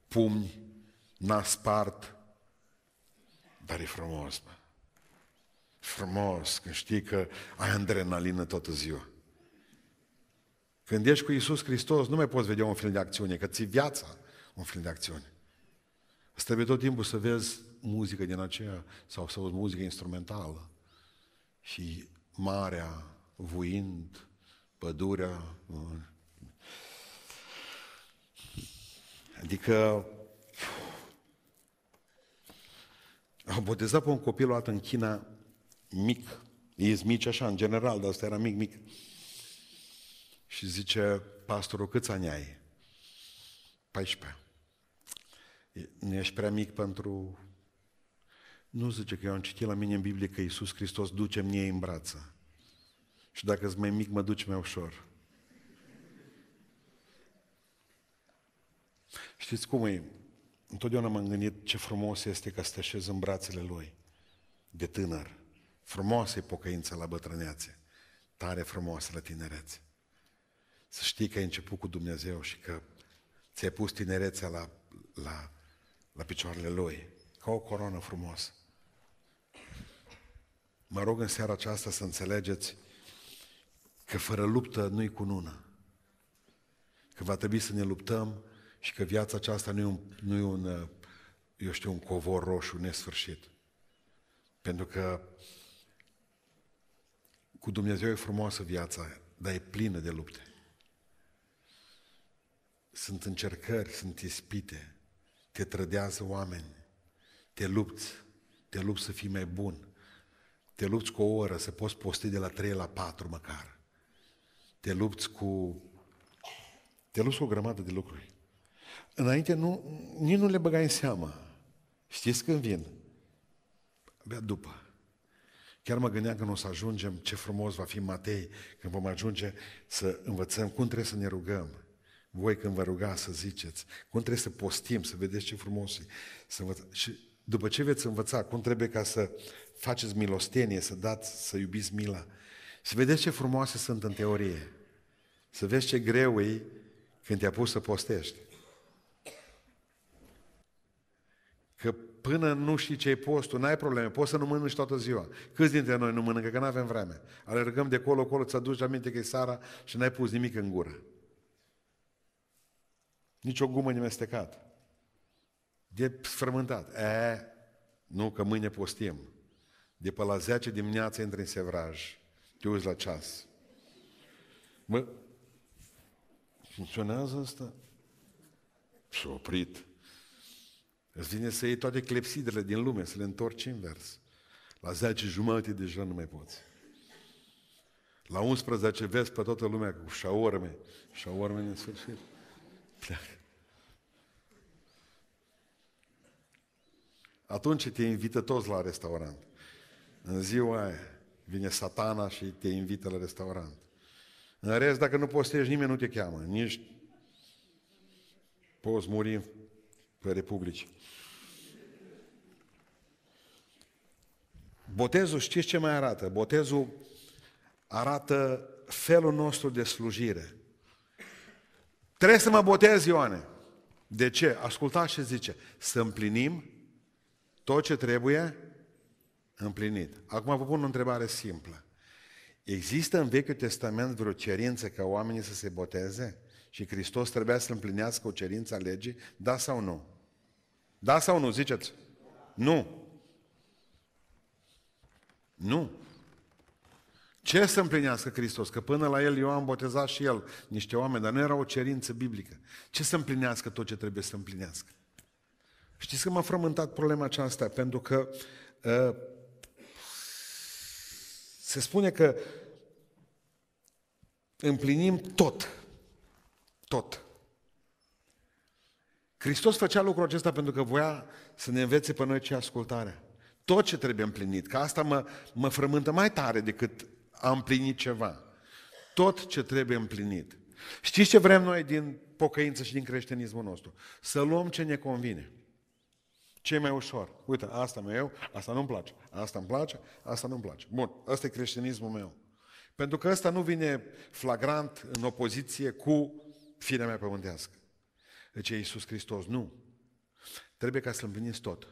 pumni, nas spart. Dar e frumos, bă. Frumos, când știi că ai adrenalină toată ziua. Când ești cu Iisus Hristos, nu mai poți vedea un film de acțiune, că ți-i viața un film de acțiune. Îți trebuie tot timpul să vezi muzică din aceea, sau să auzi muzică instrumentală. Și marea vuind, pădurea... Adică... Am botezat pe un copil luat în China, mic, ei mici așa, în general, dar ăsta era mic. Și zice, pastorul, câți ani ai? 14. Nu ești prea mic pentru... Nu, zice, că eu am citit la mine în Biblie că Iisus Hristos duce mie în brață. Și dacă-s mai mic, mă duce mai ușor. Știți cum e? Întotdeauna m-am gândit ce frumos este că să te așezi în brațele Lui, de tânăr. Frumoasă e pocăința la bătrânețe, tare frumoasă la tinerețe. Să știi că ai început cu Dumnezeu și că ți-ai pus tinerețea la picioarele Lui, ca o coroană frumoasă. Mă rog în seara aceasta să înțelegeți că fără luptă nu-i cunună, că va trebui să ne luptăm și că viața aceasta nu e un, eu știu, un covor roșu nesfârșit. Pentru că cu Dumnezeu e frumoasă viața, dar e plină de lupte. Sunt încercări, sunt ispite, te trădează oameni, te lupți să fii mai bun, te lupți cu o oră, să poți posti de la 3 la 4 măcar, te lupți cu o grămadă de lucruri. Înainte nici nu le băgai în seamă. Știți când vin? Abia după. Chiar mă gândeam că nu o să ajungem, ce frumos va fi Matei, când vom ajunge să învățăm cum trebuie să ne rugăm. Voi când vă rugați să ziceți, cum trebuie să postim, să vedeți ce frumos e. Și după ce veți învăța, cum trebuie ca să faceți milostenie, să dați, să iubiți mila. Să vedeți ce frumoase sunt în teorie. Să vezi ce greu e când te-a pus să postești. Că până nu știi ce-i postul, n-ai probleme, poți să nu mănânci toată ziua. Câți dintre noi nu mănâncă, că n-avem vreme. Alergăm de colo-colo, îți aduci aminte că e seara și n-ai pus nimic în gură. Nici o gumă nemestecată. De sfrământat. Nu, că mâine postim. De pe la 10 dimineața intri în sevraj. Te uiți la ceas. Bă, funcționează asta? S-a oprit. Îți vine să iei toate clepsidrele din lume, să le întorci invers. La 10:30 deja nu mai poți. La 11 vezi pe toată lumea cu șaorme. Șaorme în sfârșit. Pleacă. Atunci te invită toți la restaurant. În ziua aia vine satana și te invită la restaurant. În rest, dacă nu postești, nimeni nu te cheamă. Nici poți muri pe republici. Botezul, știți ce mai arată? Botezul arată felul nostru de slujire. Trebuie să mă botez, Ioane. De ce? Ascultați ce zice. Să împlinim tot ce trebuie împlinit. Acum vă pun o întrebare simplă. Există în Vechiul Testament vreo cerință ca oamenii să se boteze? Și Hristos trebuia să împlinească o cerință a legii? Da sau nu? Da sau nu? Ziceți. Nu. Nu. Ce să împlinească Hristos? Că până la El Ioan boteza și el niște oameni, dar nu era o cerință biblică. Ce să împlinească tot ce trebuie să împlinească? Știți că m-a frământat problema aceasta, pentru că se spune că împlinim tot. Tot. Hristos făcea lucrul acesta pentru că voia să ne învețe pe noi ce ascultarea. Tot ce trebuie împlinit, că asta mă frământă mai tare decât a împlinit ceva. tot ce trebuie împlinit. Știți ce vrem noi din pocăință și din creștinismul nostru? Să luăm ce ne convine. Ce e mai ușor? Uite, asta mă eu, asta nu-mi place, asta îmi place, asta nu-mi place. Bun, ăsta e creștinismul meu. Pentru că ăsta nu vine flagrant în opoziție cu firea mea pământească. Deci e Iisus Hristos. Nu. Trebuie ca să împliniți tot.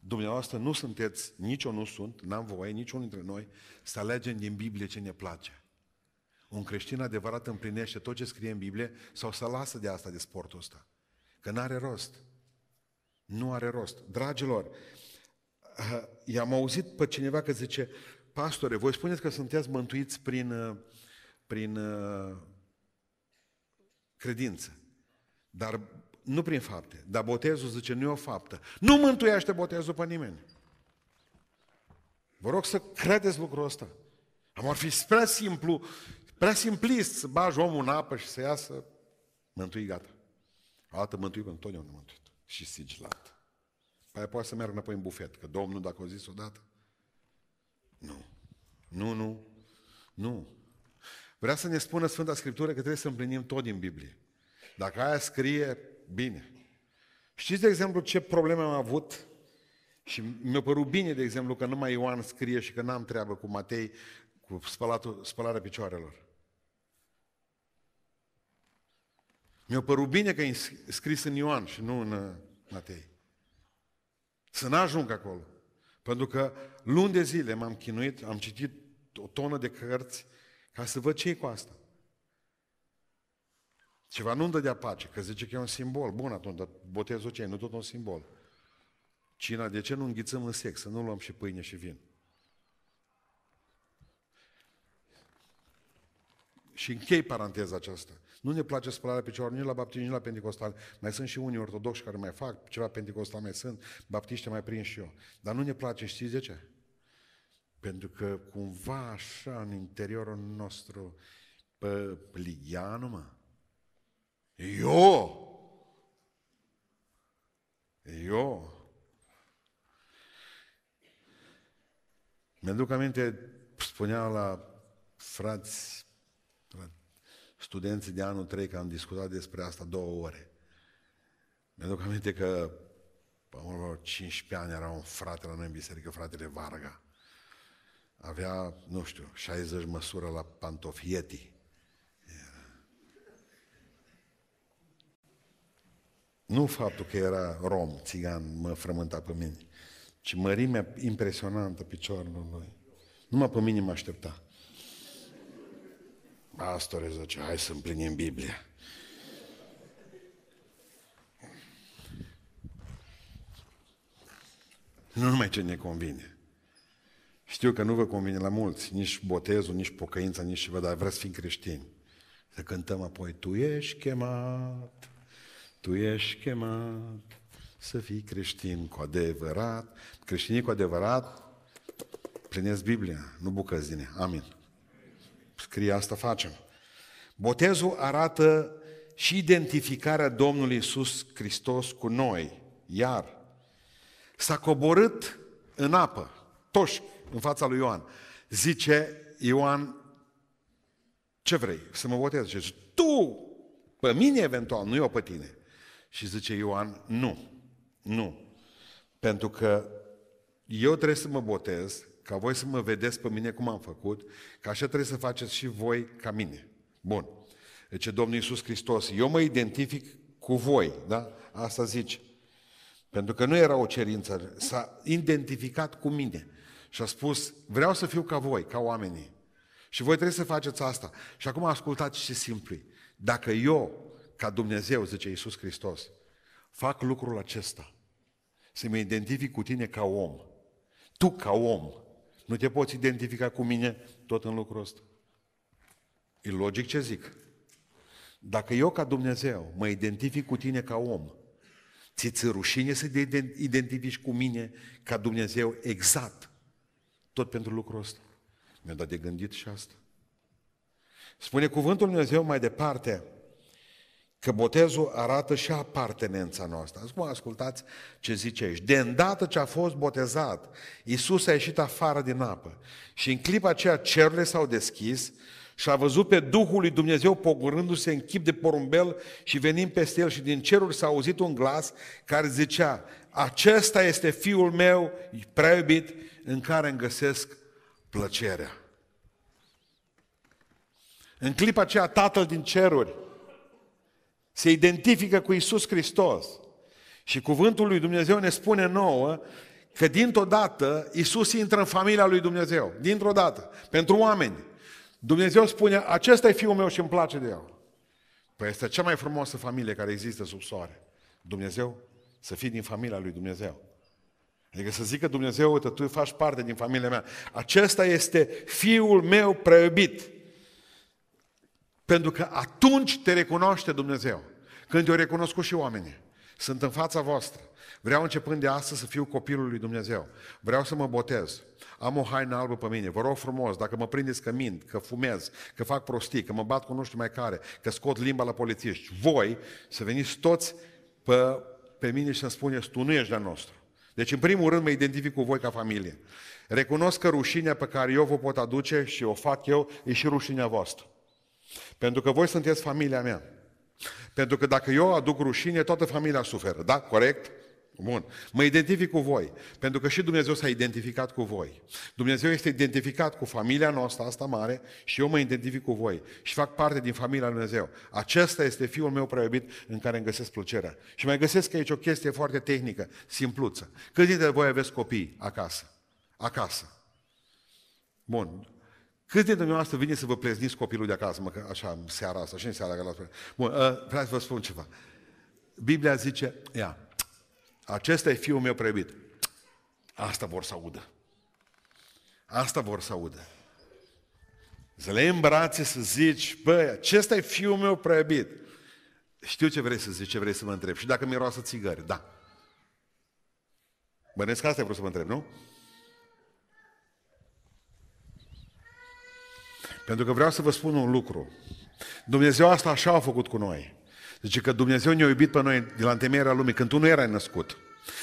Dumneavoastră nu sunteți, nici eu nu sunt, n-am voie, niciunul dintre noi, să alegem din Biblie ce ne place. Un creștin adevărat împlinește tot ce scrie în Biblie sau să lasă de asta, de sportul ăsta. Că n-are rost. Nu are rost. Dragilor, i-am auzit pe cineva că zice: pastore, voi spuneți că sunteți mântuiți prin credință, dar nu prin fapte. Dar botezul, zice, nu e o faptă. Nu mântuiește botezul pe nimeni. Vă rog să credeți lucrul ăsta. Ar fi prea simplu, prea simplist să bagi omul în apă și să iasă mântui, gata. O dată mântui, pentru totdeauna mântui. Și sigilat. Păi poate să meargă înapoi în bufet, că Domnul, dacă o zis odată, nu. Vrea să ne spună Sfânta Scriptură că trebuie să împlinim tot din Biblie. Dacă aia scrie, bine. Știți, de exemplu, ce probleme am avut? Și mi-a părut bine, de exemplu, că numai Ioan scrie și că n-am treabă cu Matei, cu spălarea picioarelor. Mi-a părut bine că e scris în Ioan și nu în Matei. Să n-ajung acolo. Pentru că luni de zile m-am chinuit, am citit o tonă de cărți ca să văd ce-i cu asta. Ceva nu-mi dădea pace, că zice că e un simbol. Bun, atunci, dar botezul ce e? Nu tot un simbol. Cina, de ce nu înghițăm în sex? Să nu luăm și pâine și vin. Și închei paranteza aceasta. Nu ne place spălarea picioarelor nici la baptiști, nici la pentecostali. Mai sunt și unii ortodoxi care mai fac, ceva pentecostali mai sunt, baptiști mai prind și eu. Dar nu ne place, știți de ce? Pentru că cumva așa în interiorul nostru, pe Ligianu, mă, eu, mi-aduc aminte, spunea la frați, studenții de anul 3, că am discutat despre asta 2 ore. Mi-aduc aminte că pe vreo 15 ani era un frate la noi în biserică, fratele Varga. Avea, nu știu, 60 măsură la pantofieti. Nu faptul că era rom, țigan, mă frământa pe mine, ci mărimea impresionantă picioarelor lui. Numai pe mine mă aștepta. Pastore, zice, hai să împlinim Biblia. Nu numai ce ne convine. Știu că nu vă convine la mulți, nici botezul, nici pocăința, nici ceva, dar vreți să fim creștini. Să cântăm apoi: tu ești chemat, tu ești chemat să fii creștin cu adevărat. Creștinii cu adevărat plinesc Biblia, nu bucăți din ea. Amin. Scrie, asta facem. Botezul arată și identificarea Domnului Iisus Hristos cu noi. Iar s-a coborât în apă, toșc, în fața lui Ioan. Zice Ioan: ce vrei? Să mă botez? Zice: tu, pe mine eventual, nu eu pe tine. Și zice Ioan: nu. Pentru că eu trebuie să mă botez, ca voi să mă vedeți pe mine cum am făcut, că așa trebuie să faceți și voi ca mine. Bun. Deci Domnul Iisus Hristos: eu mă identific cu voi, da? Asta zice. Pentru că nu era o cerință, s-a identificat cu mine și a spus: vreau să fiu ca voi, ca oamenii. Și voi trebuie să faceți asta. Și acum ascultați și simplu. Dacă eu, ca Dumnezeu, zice Iisus Hristos, fac lucrul acesta, să mă identific cu tine ca om, tu ca om, nu te poți identifica cu mine tot în lucrul ăsta. E logic ce zic. Dacă eu ca Dumnezeu mă identific cu tine ca om, ți-e rușine să te identifici cu mine ca Dumnezeu exact, tot pentru lucrul ăsta. Mi-a dat de gândit și asta. Spune cuvântul Dumnezeu mai departe că botezul arată și apartenența noastră. Acum ascultați ce zice aici. De îndată ce a fost botezat, Iisus a ieșit afară din apă și în clipa aceea cerurile s-au deschis Și a văzut pe Duhul lui Dumnezeu pogorându-se în chip de porumbel și venind peste el și din ceruri s-a auzit un glas care zicea: acesta este Fiul meu prea iubit în care îmi găsesc plăcerea. În clipa aceea Tatăl din ceruri se identifică cu Iisus Hristos și cuvântul lui Dumnezeu ne spune nouă că dintr-o dată Iisus intră în familia lui Dumnezeu, dintr-o dată, pentru oameni. Dumnezeu spune: acesta e Fiul meu și îmi place de el. Păi este cea mai frumoasă familie care există sub soare. Dumnezeu, să fii din familia lui Dumnezeu. Adică să zică Dumnezeu: uite, tu faci parte din familia mea. Acesta este Fiul meu prea iubit. Pentru că atunci te recunoaște Dumnezeu. Când te-o recunoscut și oamenii. Sunt în fața voastră. Vreau începând de astăzi să fiu copilul lui Dumnezeu. Vreau să mă botez. Am o haină albă pe mine. Vă rog frumos, dacă mă prindeți că mint, că fumez, că fac prostii, că mă bat cu nu știu mai care, că scot limba la polițiști, voi să veniți toți pe mine și să-mi spuneți: tu nu ești de-al nostru. Deci, în primul rând, mă identific cu voi ca familie. Recunosc că rușinea pe care eu vă pot aduce și o fac eu, e și rușinea voastră. Pentru că voi sunteți familia mea. Pentru că dacă eu aduc rușine, toată familia suferă. Da? Corect? Bun. Mă identific cu voi. Pentru că și Dumnezeu s-a identificat cu voi. Dumnezeu este identificat cu familia noastră, asta mare, și eu mă identific cu voi. Și fac parte din familia lui Dumnezeu. Acesta este Fiul meu prea iubit în care îmi găsesc plăcerea. Și mai găsesc aici o chestie foarte tehnică, simpluță. Câți dintre voi aveți copii acasă? Acasă. Bun. Câți dintre dumneavoastră vine să vă plezniți copilul de acasă, mă, așa, seara asta, și în seara că l-ați... Bun, vreau să vă spun ceva. Biblia zice: ia, acesta e Fiul meu prea iubit. Asta vor să audă. Asta vor să audă. Să le iei în brațe, să zici: băi, acesta e Fiul meu prea iubit. Știu ce vrei să zici, ce vrei să mă întrebi. Și dacă miroasă țigări, da. Bănesc că asta e vrut să mă întreb, nu? Pentru că vreau să vă spun un lucru. Dumnezeu asta așa a făcut cu noi. Zice că Dumnezeu ne-a iubit pe noi de la întemeierea lumii, când tu nu erai născut.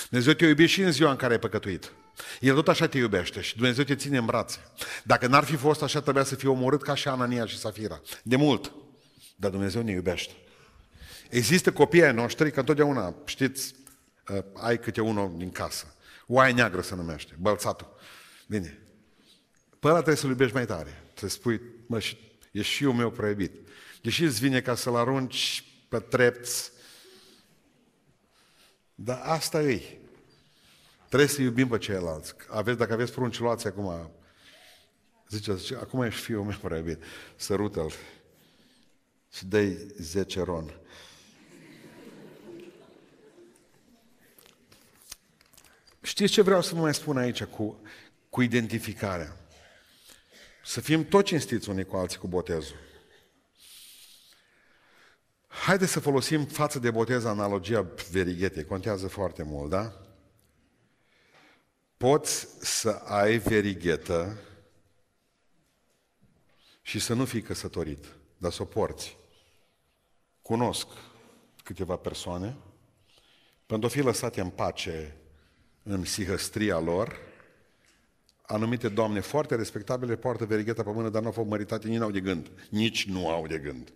Dumnezeu te-a iubit și în ziua în care ai păcătuit. El tot așa te iubește și Dumnezeu te ține în brațe. Dacă n-ar fi fost așa, trebuia să fie omorât ca și Anania și Safira. De mult. Dar Dumnezeu ne iubește. Există copii ai noștri, că întotdeauna, știți, ai câte unul din casă. Oaia neagră se numește, bălțatul. Bine. Pe ăla trebuie să-l iubești mai tare. Să-i spui: mă, ești Fiul meu prea iubit. Deși îți vine ca să-l arunci pe trepți, dar asta e. Trebuie să iubim pe ceilalți. Aveți, dacă aveți prunci, luați acum. Ziceți: acum ești Fiul meu prea iubit. Sărută-l și dă-i 10 ron. Știți ce vreau să vă mai spun aici cu identificarea? Să fim tot cinstiți unii cu alții cu botezul. Haideți să folosim față de botez analogia verighetei. Contează foarte mult, da? Poți să ai verighetă și să nu fii căsătorit, dar să o porți. Cunosc câteva persoane, pentru a fi lăsate în pace în psihăstria lor, anumite doamne foarte respectabile poartă verigheta pe mână, dar nu au fost măritate, nici n-au de gând. Nici nu au de gând.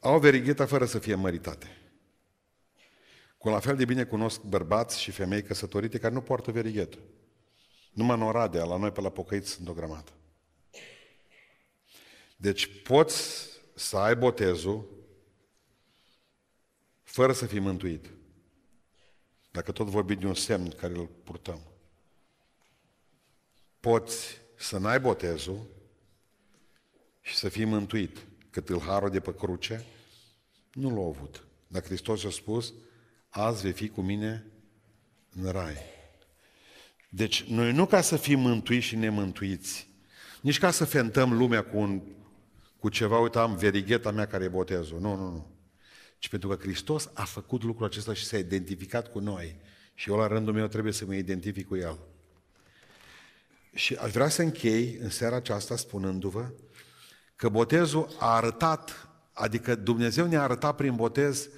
Au verigheta fără să fie măritate. Cu la fel de bine cunosc bărbați și femei căsătorite care nu poartă verighetă. Numai în Oradea, la noi pe la Pocăiți, sunt o grămadă. Deci poți să ai botezul fără să fii mântuit. Dacă tot vorbim de un semn care îl purtăm. Poți să n-ai botezul și să fii mântuit, că tâlharul de pe cruce nu l-a avut. Dar Hristos a spus: azi vei fi cu mine în rai. Deci noi nu ca să fim mântuiți și nemântuiți, nici ca să fentăm lumea cu ceva, uite, am verigheta mea care e botezul. Nu, nu, nu. Ci pentru că Hristos a făcut lucrul acesta și s-a identificat cu noi. Și eu la rândul meu trebuie să mă identific cu El. Și aș vrea să închei în seara aceasta spunându-vă că botezul a arătat, adică Dumnezeu ne-a arătat prin botez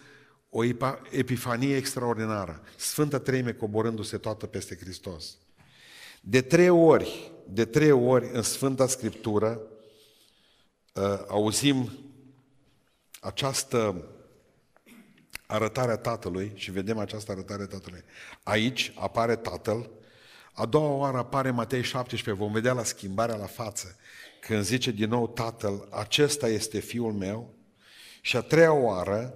o epifanie extraordinară. Sfânta Treime coborându-se toată peste Hristos. De trei ori în Sfânta Scriptură auzim această arătare a Tatălui și vedem această arătare a Tatălui. Aici apare Tatăl, a doua oară apare Matei 17, vom vedea la schimbarea la față, când zice din nou Tatăl, acesta este Fiul meu, și a treia oară,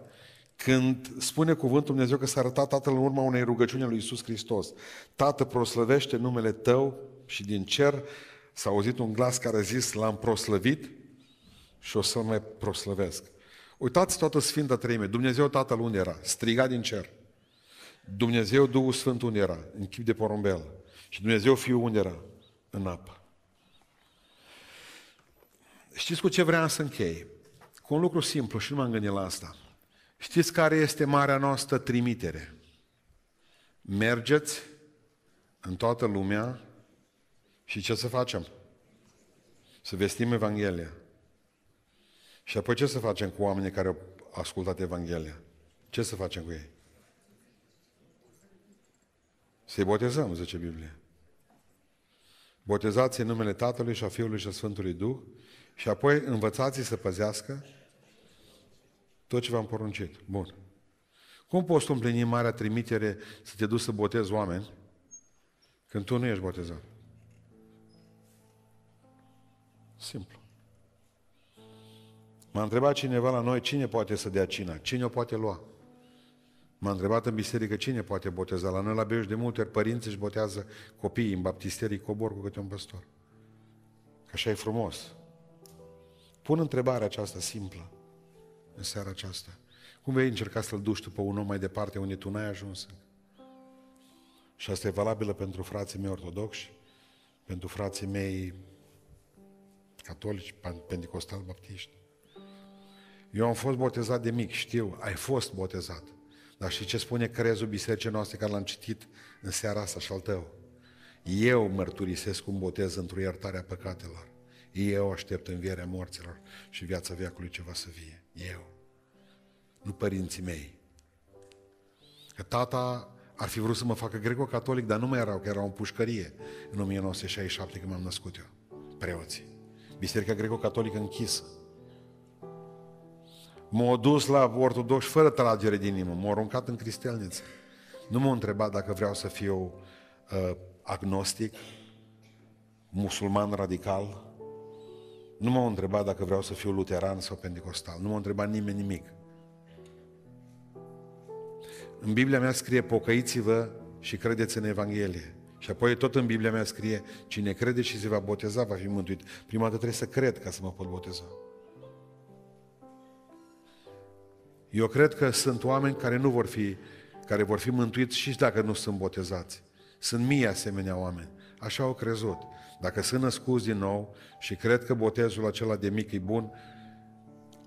când spune cuvântul Dumnezeu că s-a arătat Tatăl în urma unei rugăciuni a lui Iisus Hristos. Tată, proslăvește numele Tău, și din cer s-a auzit un glas care a zis, L-am proslăvit și o să-L mai proslăvesc. Uitați toată Sfânta Treime, Dumnezeu Tatăl unde era? Striga din cer. Dumnezeu Duhul Sfânt unde era? În chip de porumbel. Și Dumnezeu Fiul unde era? În apă. Știți cu ce vreau să închei? Cu un lucru simplu și nu m-am gândit la asta. Știți care este marea noastră trimitere? Mergeți în toată lumea și ce să facem? Să vestim Evanghelia. Și apoi ce să facem cu oamenii care au ascultat Evanghelia? Ce să facem cu ei? Să-i botezăm, zice Biblia. Botezați în numele Tatălui și a Fiului și a Sfântului Duh și apoi învățați-i să păzească tot ce v-am poruncit. Bun. Cum poți tu împlini marea trimitere să te duci să botezi oameni când tu nu ești botezat? Simplu. M-a întrebat cineva la noi cine poate să dea cina, cine o poate lua. M-a întrebat în biserică cine poate boteza. La noi la Beiuș de multe ori părinții își botează copiii în baptisterii, cobor cu câte un păstor. Că așa e frumos. Pun întrebarea aceasta simplă în seara aceasta. Cum vei încerca să-l duci tu pe un om mai departe unde tu n-ai ajuns? Și asta e valabilă pentru frații mei ortodoxi, pentru frații mei catolici, pentecostali, baptiști. Eu am fost botezat de mic, știu, ai fost botezat. Dar știi ce spune crezul bisericii noastre care l-am citit în seara asta și al tău? Eu mărturisesc cum botez într-o iertare a păcatelor. Eu aștept învierea morților și viața veacului ceva să vie. Eu. Nu părinții mei. Că tata ar fi vrut să mă facă greco-catolic, dar nu mai erau, că erau în pușcărie în 1967 când m-am născut eu. Preoții. Biserica greco-catolică închisă. M-au dus la ortodox fără tragere din inimă, m-au aruncat în cristelniță. Nu m-au întrebat dacă vreau să fiu agnostic, musulman radical. Nu m-au întrebat dacă vreau să fiu luteran sau pentecostal. Nu m-au întrebat nimeni nimic. În Biblia mea scrie pocăiți-vă și credeți în Evanghelie. Și apoi tot în Biblia mea scrie cine crede și se va boteza va fi mântuit. Prima dată trebuie să cred ca să mă pot boteza. Eu cred că sunt oameni care vor fi mântuiți și dacă nu sunt botezați. Sunt mii asemenea oameni. Așa au crezut. Dacă sunt născuți din nou și cred că botezul acela de mic e bun,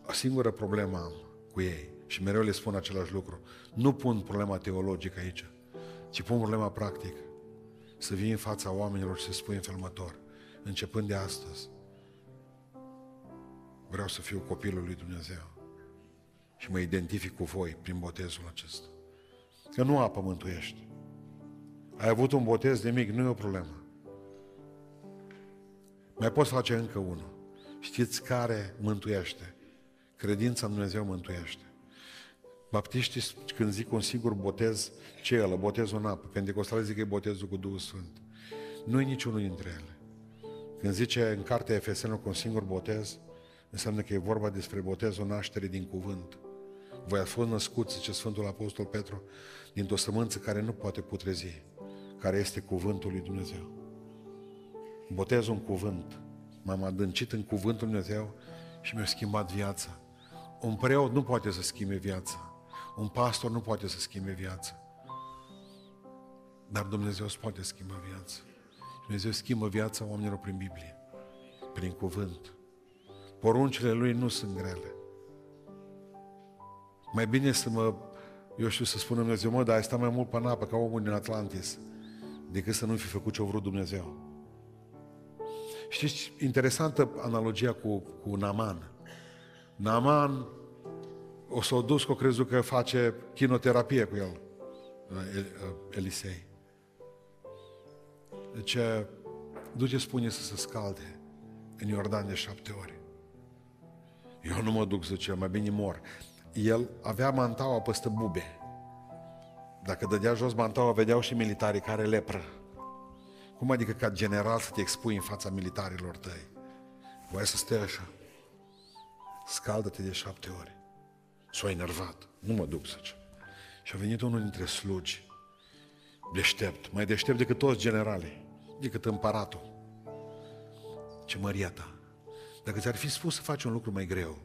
o singură problemă am cu ei. Și mereu le spun același lucru. Nu pun problema teologică aici, ci pun problema practică. Să vii în fața oamenilor și să spui în felul următor. Începând de astăzi, vreau să fiu copilul lui Dumnezeu. Și mă identific cu voi prin botezul acesta. Că nu apă mântuiește. Ai avut un botez de mic, nu e o problemă. Mai poți face încă unul. Știți care mântuiește? Credința în Dumnezeu mântuiește. Baptiștii când zic un singur botez, ce e ăla? Botezul în apă. Pentecostalii zic că e botezul cu Duhul Sfânt. Nu e niciunul dintre ele. Când zice în cartea Efesenilor cu un singur botez, înseamnă că e vorba despre botezul nașterii din cuvânt. Voi ați fost născuți, zice Sfântul Apostol Petru, dintr-o sămânță care nu poate putrezi, care este cuvântul lui Dumnezeu. Botezul în cuvânt. M-am adâncit în cuvântul lui Dumnezeu și mi-a schimbat viața. Un preot nu poate să schimbe viața. Un pastor nu poate să schimbe viața. Dar Dumnezeu îți poate schimba viața. Dumnezeu schimbă viața oamenilor prin Biblie, prin cuvânt. Poruncile Lui nu sunt grele. Mai bine să să spun Dumnezeu, dar ai stat mai mult pe apă ca omul din Atlantis, decât să nu fi făcut ce-o vrut Dumnezeu. Știți, interesantă analogia cu Naaman. Naaman o s-a dus că o crezut că face chimioterapie cu el, Elisei. Deci, duce spune să se scalde în Iordan de 7 ori. Eu nu mă duc, zicea, mai bine mor. El avea mantaua peste bube. Dacă dădea jos mantaua, vedeau și militarii care lepră. Cum adică ca general să te expui în fața militarilor tăi? Voi să stai așa. Scaldă-te de 7 ori. S-a enervat. Nu mă duc, zice. Și a venit unul dintre slugi, deștept, mai deștept decât toți generalii, decât împăratul. Ce măria ta, dacă ți-ar fi spus să faci un lucru mai greu,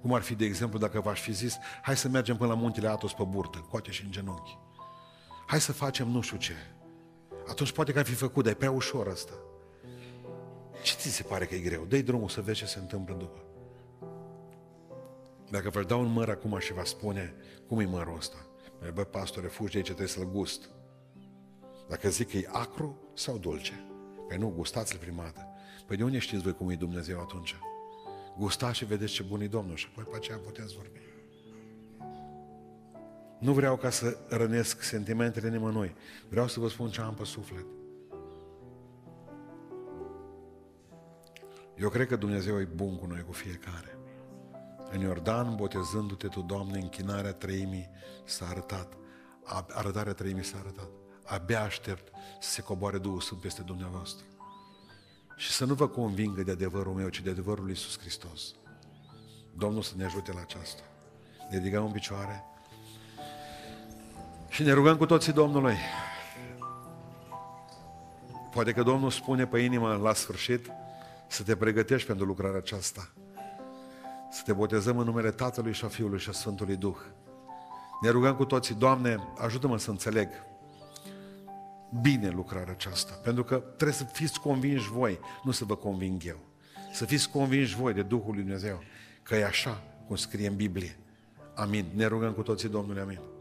cum ar fi, de exemplu, dacă v-aș fi zis, hai să mergem până la muntele Atos pe burtă, coate și în genunchi, hai să facem nu știu ce, atunci poate că ar fi făcut, dar e prea ușor ăsta. Ce ți se pare că e greu? Dă-i drumul să vezi ce se întâmplă după. Dacă vă dau un măr acum și vă spune, cum e mărul ăsta? Băi, pastore, fugi de aici, trebuie să-l gust. Dacă zic că e acru sau dulce? Păi nu, gustați-l prima dată. Păi de unde știți voi cum e Dumnezeu atunci? Gustați și vedeți ce bun e Domnul și apoi pe aceea puteți vorbi. Nu vreau ca să rănesc sentimentele nimănui. Vreau să vă spun ce am pe suflet. Eu cred că Dumnezeu e bun cu noi, cu fiecare. În Iordan, botezându-te tu, Doamne, închinarea Treimii s-a arătat. Arătarea Treimii s-a arătat. Abia aștept să se coboare Duhul Sfânt peste dumneavoastră. Și să nu vă convingă de adevărul meu, ci de adevărul lui Iisus Hristos. Domnul să ne ajute la aceasta. Ne ridicăm în picioare și ne rugăm cu toții Domnului. Poate că Domnul spune pe inimă la sfârșit să te pregătești pentru lucrarea aceasta. Să te botezăm în numele Tatălui și a Fiului și a Sfântului Duh. Ne rugăm cu toții, Doamne, ajută-mă să înțeleg bine lucrarea aceasta, pentru că trebuie să fiți convinși voi, nu să vă conving eu. Să fiți convinși voi de Duhul lui Dumnezeu, că e așa cum scrie în Biblie. Amin. Ne rugăm cu toții, Domnule, amin.